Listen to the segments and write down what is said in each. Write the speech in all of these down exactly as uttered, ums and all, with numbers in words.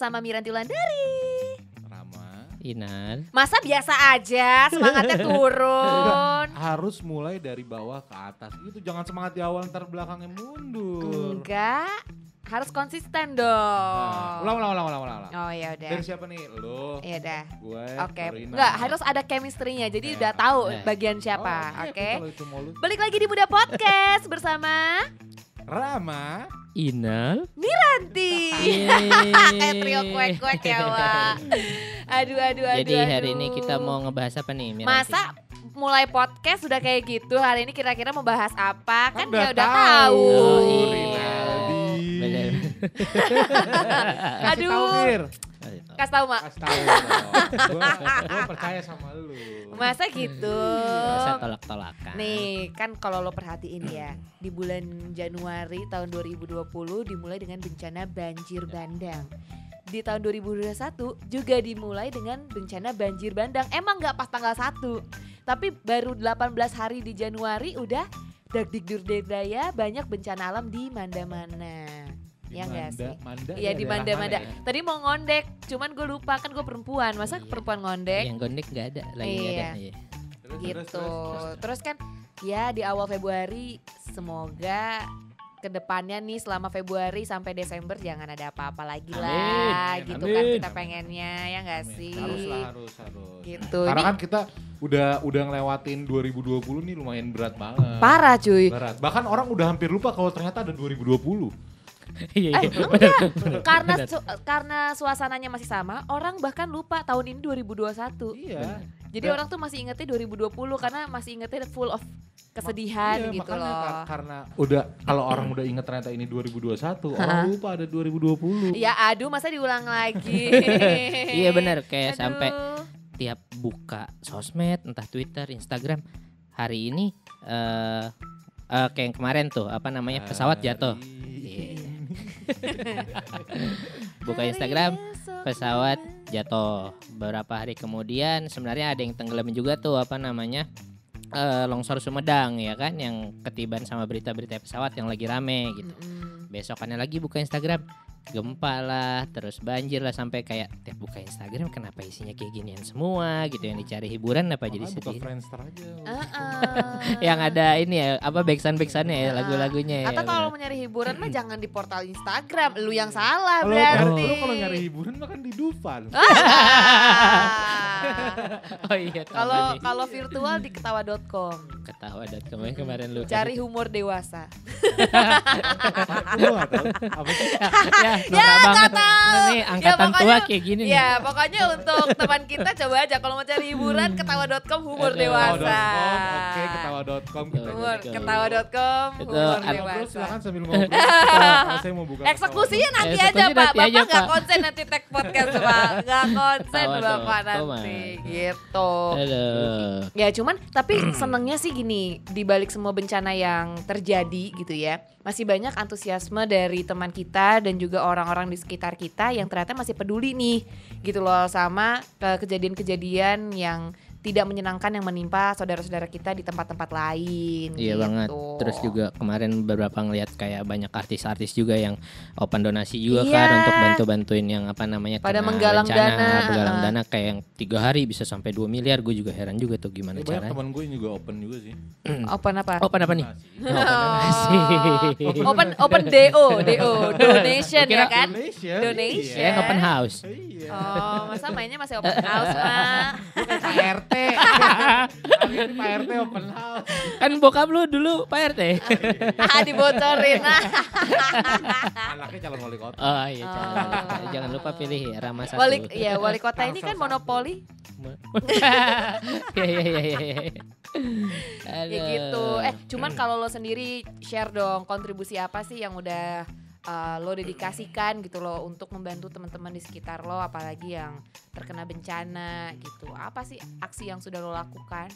bersama Miranti Wulandari, Rama, Inan. Masa biasa aja semangatnya turun. Harus mulai dari bawah ke atas. Itu jangan semangat di awal ntar belakangnya mundur. Enggak. Harus konsisten dong. Ulang, ulang, ulang, ulang, ulang. Oh ya udah. Dari siapa nih? Lo. Iya dah. Gue. Oke. Enggak, harus ada chemistry-nya. Jadi udah tahu bagian siapa. Oke. Balik lagi di Muda Podcast bersama Rama, Inal, Miranti. Kayak trio kuek-kuek ya, Wak. Aduh, aduh, aduh. Jadi hari ini kita mau ngebahas apa nih, Miranti? Masa mulai podcast sudah kayak gitu. Hari ini kira-kira mau bahas apa? Kan dia udah tahu. Kasih tahu, Mir. Kasih tahu, Mak. Kasih tahu. Gue percaya sama lu. Masa gitu. Masa tolak-tolakan. Nih, kan kalau lo perhatiin ya, di bulan Januari tahun dua ribu dua puluh dimulai dengan bencana banjir bandang. Di tahun dua ribu dua puluh satu juga dimulai dengan bencana banjir bandang. Emang enggak pas tanggal satu, tapi baru delapan belas hari di Januari udah dagdigdur degdaya banyak bencana alam di mana-mana. Ya enggak sih? Manda, iya di Manda-Manda. Ya? Tadi mau ngondek, cuman gue lupa kan gue perempuan. Masa iya. Perempuan ngondek? Yang ngondek enggak ada lagi iya. Ada. Iya. Terus, gitu. Terus, terus, terus. terus kan ya di awal Februari semoga kedepannya nih selama Februari sampai Desember jangan ada apa-apa lagi lah. Amin. Gitu Amin. Kan kita pengennya ya enggak sih? Haruslah, harus harus. Gitu. Karena kan kita udah udah ngelewatin dua ribu dua puluh nih lumayan berat banget. Parah cuy. Berat. Bahkan orang udah hampir lupa kalau ternyata ada dua ribu dua puluh. eh, enggak, karena su karena suasananya masih sama, orang bahkan lupa tahun ini dua ribu dua puluh satu. Iya. Jadi orang tuh masih ingetnya dua ribu dua puluh karena masih ingetnya full of kesedihan iya, gitu loh. Kar karena udah kalau orang udah inget ternyata ini dua ribu dua puluh satu, orang lupa ada dua ribu dua puluh. Ya aduh masa diulang lagi. Iya benar kayak aduh. Sampai tiap buka sosmed, entah Twitter, Instagram, hari ini uh, uh, kayak yang kemarin tuh apa namanya pesawat jatuh. Buka Instagram pesawat jatuh. Beberapa hari kemudian sebenarnya ada yang tenggelam juga tuh apa namanya uh, longsor Sumedang ya kan, yang ketiban sama berita-berita pesawat yang lagi rame gitu. Mm-hmm. Besokannya lagi buka Instagram gempa lah, terus banjir lah, sampai kayak tiap buka Instagram kenapa isinya kayak ginian semua gitu. Yang dicari hiburan apa oh, jadi sedih. Buka Friendster aja. Yang ada ini ya apa backsound-backsoundnya ya lagu-lagunya ya. Atau kalau mau nyari hiburan mah jangan di portal Instagram, lu yang salah kalo, berarti. Lu kalau nyari hiburan mah kan di Dufan. Oh iya. Kalau kalau virtual di ketawa dot com. Ketawa dot com yang kemarin lu. Cari humor dewasa. Gua tahu apa sih? Ya nggak tahu. Nih angkatan ya, pokoknya, tua kayak gini. Ya nih. Pokoknya untuk teman kita coba aja kalau mau cari hiburan ketawa dot com humor dewasa. Oke ketawa dot com. Ketawa dot com humor dewasa. Silakan sambil ngobrol. Saya mau buka. Eksekusinya nanti aja Pak. Bapak nggak konsen nanti tag podcast Pak. Nggak konsen Bapak nanti gitu. Ya cuman tapi senengnya sih gini di balik semua bencana yang terjadi gitu ya. Masih banyak antusiasme dari teman kita dan juga orang-orang di sekitar kita yang ternyata masih peduli nih gitu loh sama kejadian-kejadian yang tidak menyenangkan yang menimpa saudara-saudara kita di tempat-tempat lain. Iya gitu. Banget. Terus juga kemarin beberapa ngelihat kayak banyak artis-artis juga yang open donasi juga iya. Kan untuk bantu-bantuin yang apa namanya pada menggalang bencana, dana, menggalang uh. dana kayak yang tiga hari bisa sampai dua miliar. Gue juga heran juga tuh gimana ya, caranya. Banyak teman gue juga open juga sih. Open apa? Open apa nih? Oh, open donasi. open open do, do, donation ya kan? Donation. donation. Iya. Yang open house. Iya. Oh, masa mainnya masih open house, Mak. Bukan Pak R T open house. Kan bokap lu dulu Pak R T. Ah dibocorin. Anaknya calon wali kota. Oh iya calon wali kota. Jangan lupa pilih ya Rama satu. Wali ya wali kota ini kan monopoli. Ya ya ya ya. Ya gitu. Eh cuman kalau lo sendiri share dong kontribusi apa sih yang udah Uh, lo dedikasikan gitu lo untuk membantu teman-teman di sekitar lo apalagi yang terkena bencana gitu. Apa sih aksi yang sudah lo lakukan?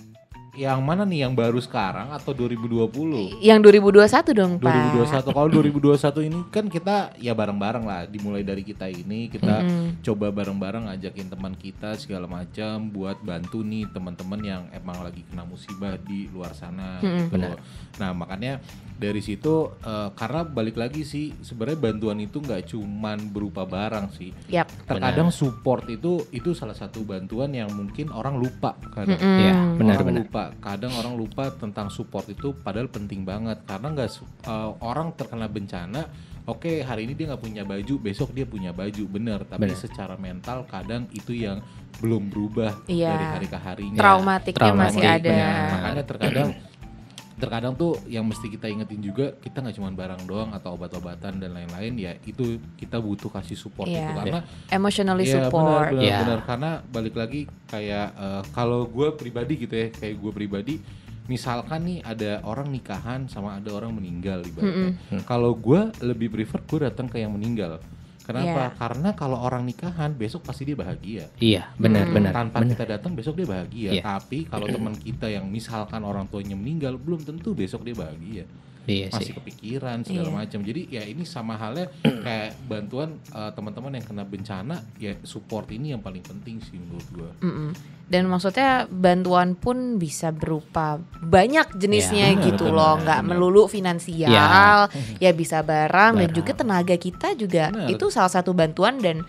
yang mana nih, yang baru sekarang atau dua ribu dua puluh? Yang dua ribu dua puluh satu dong, Pak. dua ribu dua puluh satu. Kalau dua ribu dua puluh satu ini kan kita ya bareng-bareng lah, dimulai dari kita ini, kita mm-hmm. coba bareng-bareng ngajakin teman kita segala macam buat bantu nih teman-teman yang emang lagi kena musibah di luar sana mm-hmm. gitu. Benar. Nah, makanya dari situ uh, karena balik lagi sih sebenarnya bantuan itu enggak cuman berupa barang sih. Yep. Terkadang benar. Support itu itu salah satu bantuan yang mungkin orang lupa kadang. Mm-hmm. Ya, benar orang benar. Lupa. Kadang orang lupa tentang support itu padahal penting banget karena nggak uh, orang terkena bencana, oke okay, hari ini dia nggak punya baju, besok dia punya baju, bener, tapi bener. Secara mental kadang itu yang belum berubah ya. Dari hari ke harinya traumatiknya Traumatik. Masih ada bener. Makanya terkadang terkadang tuh yang mesti kita ingetin juga, kita nggak cuma barang doang atau obat-obatan dan lain-lain, ya itu kita butuh kasih support yeah. itu karena yeah. emotionally ya, support benar, benar, yeah. benar. Karena balik lagi kayak uh, kalau gue pribadi gitu ya, kayak gue pribadi misalkan nih ada orang nikahan sama ada orang meninggal ibaratnya mm-hmm. kalau gue lebih prefer gue datang ke yang meninggal. Kenapa? Yeah. Karena kalau orang nikahan besok pasti dia bahagia. Iya, benar hmm. benar. Tanpa benar. Kita datang besok dia bahagia. Yeah. Tapi kalau teman kita yang misalkan orang tuanya meninggal, belum tentu besok dia bahagia. Iya, masih sih. Kepikiran segala iya. macam. Jadi ya ini sama halnya kayak bantuan uh, teman-teman yang kena bencana, ya support ini yang paling penting sih menurut gue. Mm-mm. Dan maksudnya bantuan pun bisa berupa banyak jenisnya ya, gitu bener, loh, nggak melulu finansial, ya, ya bisa barang, barang dan juga tenaga kita juga bener. Itu salah satu bantuan dan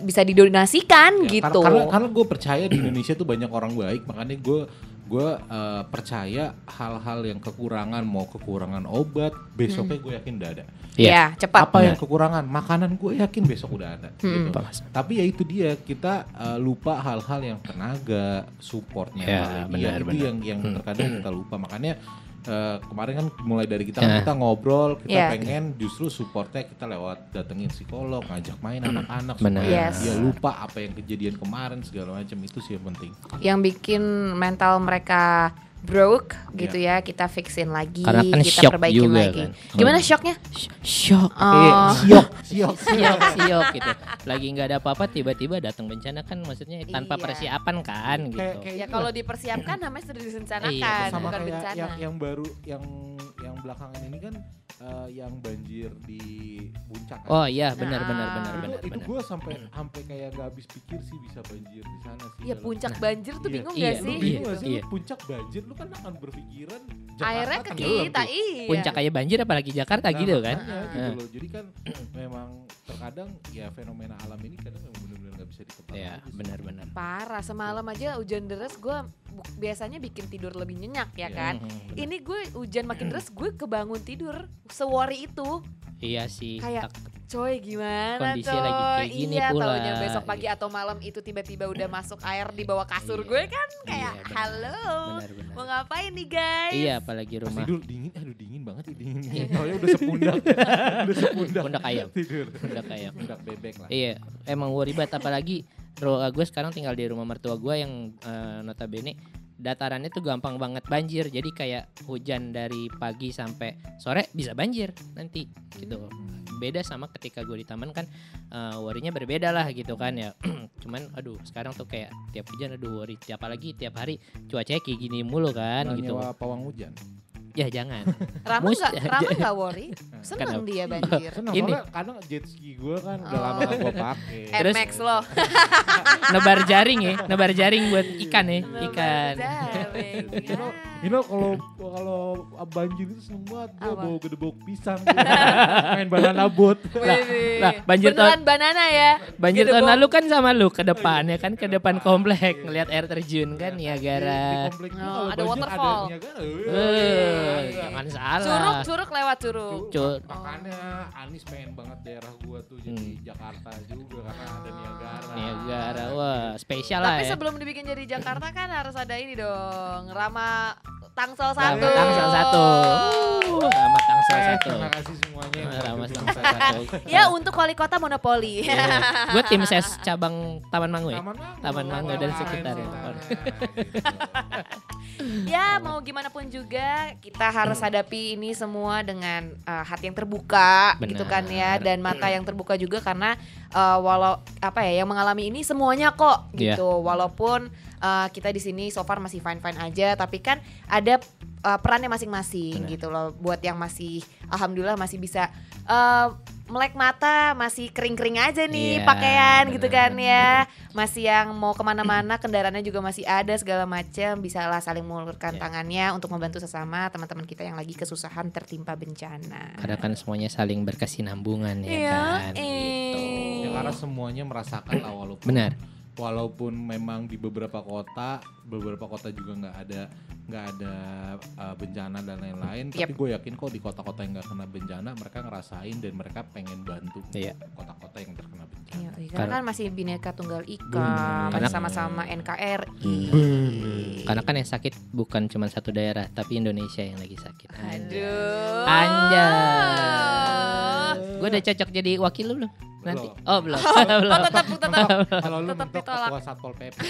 bisa didonasikan ya, gitu. Karena, karena, karena gue percaya di Indonesia tuh banyak orang baik, makanya gue gue uh, percaya hal-hal yang kekurangan, mau kekurangan obat besoknya hmm. gue yakin udah ada ya, ya cepat apa bener. Yang kekurangan makanan gue yakin besok udah ada hmm. gitu. Tapi ya itu dia, kita uh, lupa hal-hal yang tenaga supportnya ya, benar, itu benar. yang yang terkadang hmm. kita lupa. Makanya Uh, kemarin kan mulai dari kita yeah. kita ngobrol, kita yeah. pengen justru supportnya kita lewat datengin psikolog, ngajak main anak-anak supaya yes. dia lupa apa yang kejadian kemarin segala macam. Itu sih yang penting. Yang bikin mental mereka broke gitu yeah. ya, kita fixin lagi, kan kita perbaikin lagi. Kan? Gimana shocknya? Shock, oh. shock, shock, shock, shock gitu. Lagi nggak ada apa-apa, tiba-tiba datang bencana kan, maksudnya tanpa iya. persiapan kan gitu. Kayak, kayak ya kalau dipersiapkan namanya sudah direncanakan, iya, sama bukan bencana. Yang, yang baru, yang yang belakangan ini kan. Uh, yang banjir di Puncak. Oh iya, benar nah. benar benar benar. Itu, itu gue sampai sampai kayak gak habis pikir sih bisa banjir di sana sih. Iya, Puncak banjir tuh iya, bingung iya, gak sih? Bingung iya, sih iya. Puncak banjir lu kan akan berpikiran Jakarta airnya ke kan kita belum, iya. Puncak kayak banjir apalagi Jakarta nah, gitu kan. Iya, gitu loh. Jadi kan memang terkadang ya fenomena alam ini kadang memang benar-benar gak bisa ditebak. Iya, benar benar. Parah, semalam aja hujan deras gue biasanya bikin tidur lebih nyenyak ya, ya kan. Bener. Ini gue hujan makin deras gue kebangun tidur. Sewori itu iya sih kayak coy gimana kondisi coy lagi kayak gini iya, pula taunya besok pagi gitu. Atau malam itu tiba-tiba udah masuk air di bawah kasur iya. gue kan kayak iya, halo benar, benar. Mau ngapain nih guys iya apalagi rumah tidur dingin aduh dingin banget ya dingin taunya udah sepundak udah sepundak pundak ayam tidur pundak ayam pundak bebek lah iya emang worry banget apalagi gue sekarang tinggal di rumah mertua gue yang uh, notabene datarannya tuh gampang banget banjir. Jadi kayak hujan dari pagi sampai sore bisa banjir nanti gitu. Beda sama ketika gue di taman kan uh, worry-nya berbeda lah gitu kan ya. Cuman aduh sekarang tuh kayak tiap hujan aduh worry. Tiap apalagi tiap hari cuacanya kayak gini mulu kan nah, gitu. Nyewa pawang hujan. Ya jangan. Rama Mus- gak, Rama gak worry. Seneng dia banjir. Seneng banget kadang jet ski gue kan udah lama gak gue pake. Terus M X loh. Nebar jaring ya. Nebar jaring buat ikan ya. Ikan. You know kalau kalau banjir itu seneng banget. Gue bawa gedebok pisang. Main banana boat. Banjir beneran banana ya. Banjir tahun lalu kan sama lu ke depan ya kan. Ke depan komplek. Ngeliat air terjun kan Niagara. Ada waterfall. Jangan salah. Curug, curug lewat curug. curug. Makanya Anies pengen banget daerah gua tuh jadi hmm. Jakarta juga karena ada Niagara. Niagara, wah spesial lah. Tapi ya. Sebelum dibikin jadi Jakarta kan harus ada ini dong, Rama Tangsel satu. Rama Tangsel satu. Selamat tangsel eh, satu. Terima kasih semuanya. Selamat tangsel satu. Ya untuk wali kota monopoli. Yeah. Gue tim ses cabang Taman Mangga. Taman Mangga, Taman Mangga dan sekitarnya. Ya mau gimana pun juga kita harus hadapi ini semua dengan uh, hati yang terbuka. Benar. Gitu kan ya, dan mata yang terbuka juga karena uh, walau apa ya yang mengalami ini semuanya kok gitu. Yeah. Walaupun uh, kita di sini so far masih fine-fine aja tapi kan ada uh, perannya masing-masing. Benar. Gitu loh buat yang masih alhamdulillah masih bisa uh, melek mata, masih kering-kering aja nih yeah, pakaian bener. Gitu kan ya. Masih yang mau kemana-mana, kendaraannya juga masih ada segala macam. Bisalah saling mengulurkan yeah. tangannya untuk membantu sesama teman-teman kita yang lagi kesusahan tertimpa bencana. Karena kan semuanya saling berkesinambungan ya yeah, kan ee. gitu. Karena semuanya merasakan lah walaupun benar. Walaupun memang di beberapa kota, beberapa kota juga nggak ada nggak ada uh, bencana dan lain-lain. Yep. Tapi gue yakin kok di kota-kota yang nggak kena bencana, mereka ngerasain dan mereka pengen bantu yeah. kota-kota yang terkena bencana. Iya, iya. Karena kan masih Bhinneka Tunggal Ika, karena sama-sama N K R I. Hmm. Karena kan yang sakit bukan cuma satu daerah, tapi Indonesia yang lagi sakit. Aduh, anjay. Gue udah cocok jadi wakil lu belum? Nanti belum. Oh belum. Oh tetap tetap kalau lu ditolak ketua Satpol P P.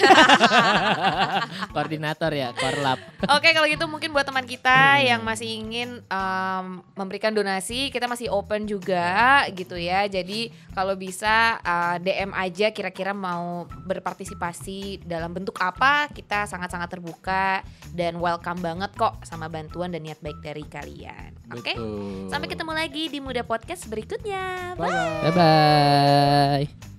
Koordinator ya, korlap. Oke, kalau gitu mungkin buat teman kita hmm. yang masih ingin um, memberikan donasi, kita masih open juga gitu ya. Jadi kalau bisa uh, D M aja kira-kira mau berpartisipasi dalam bentuk apa, kita sangat-sangat terbuka dan welcome banget kok sama bantuan dan niat baik dari kalian. Oke. Okay? Sampai ketemu lagi di Muda Podcast berikutnya. Bye. Bye bye. Bye.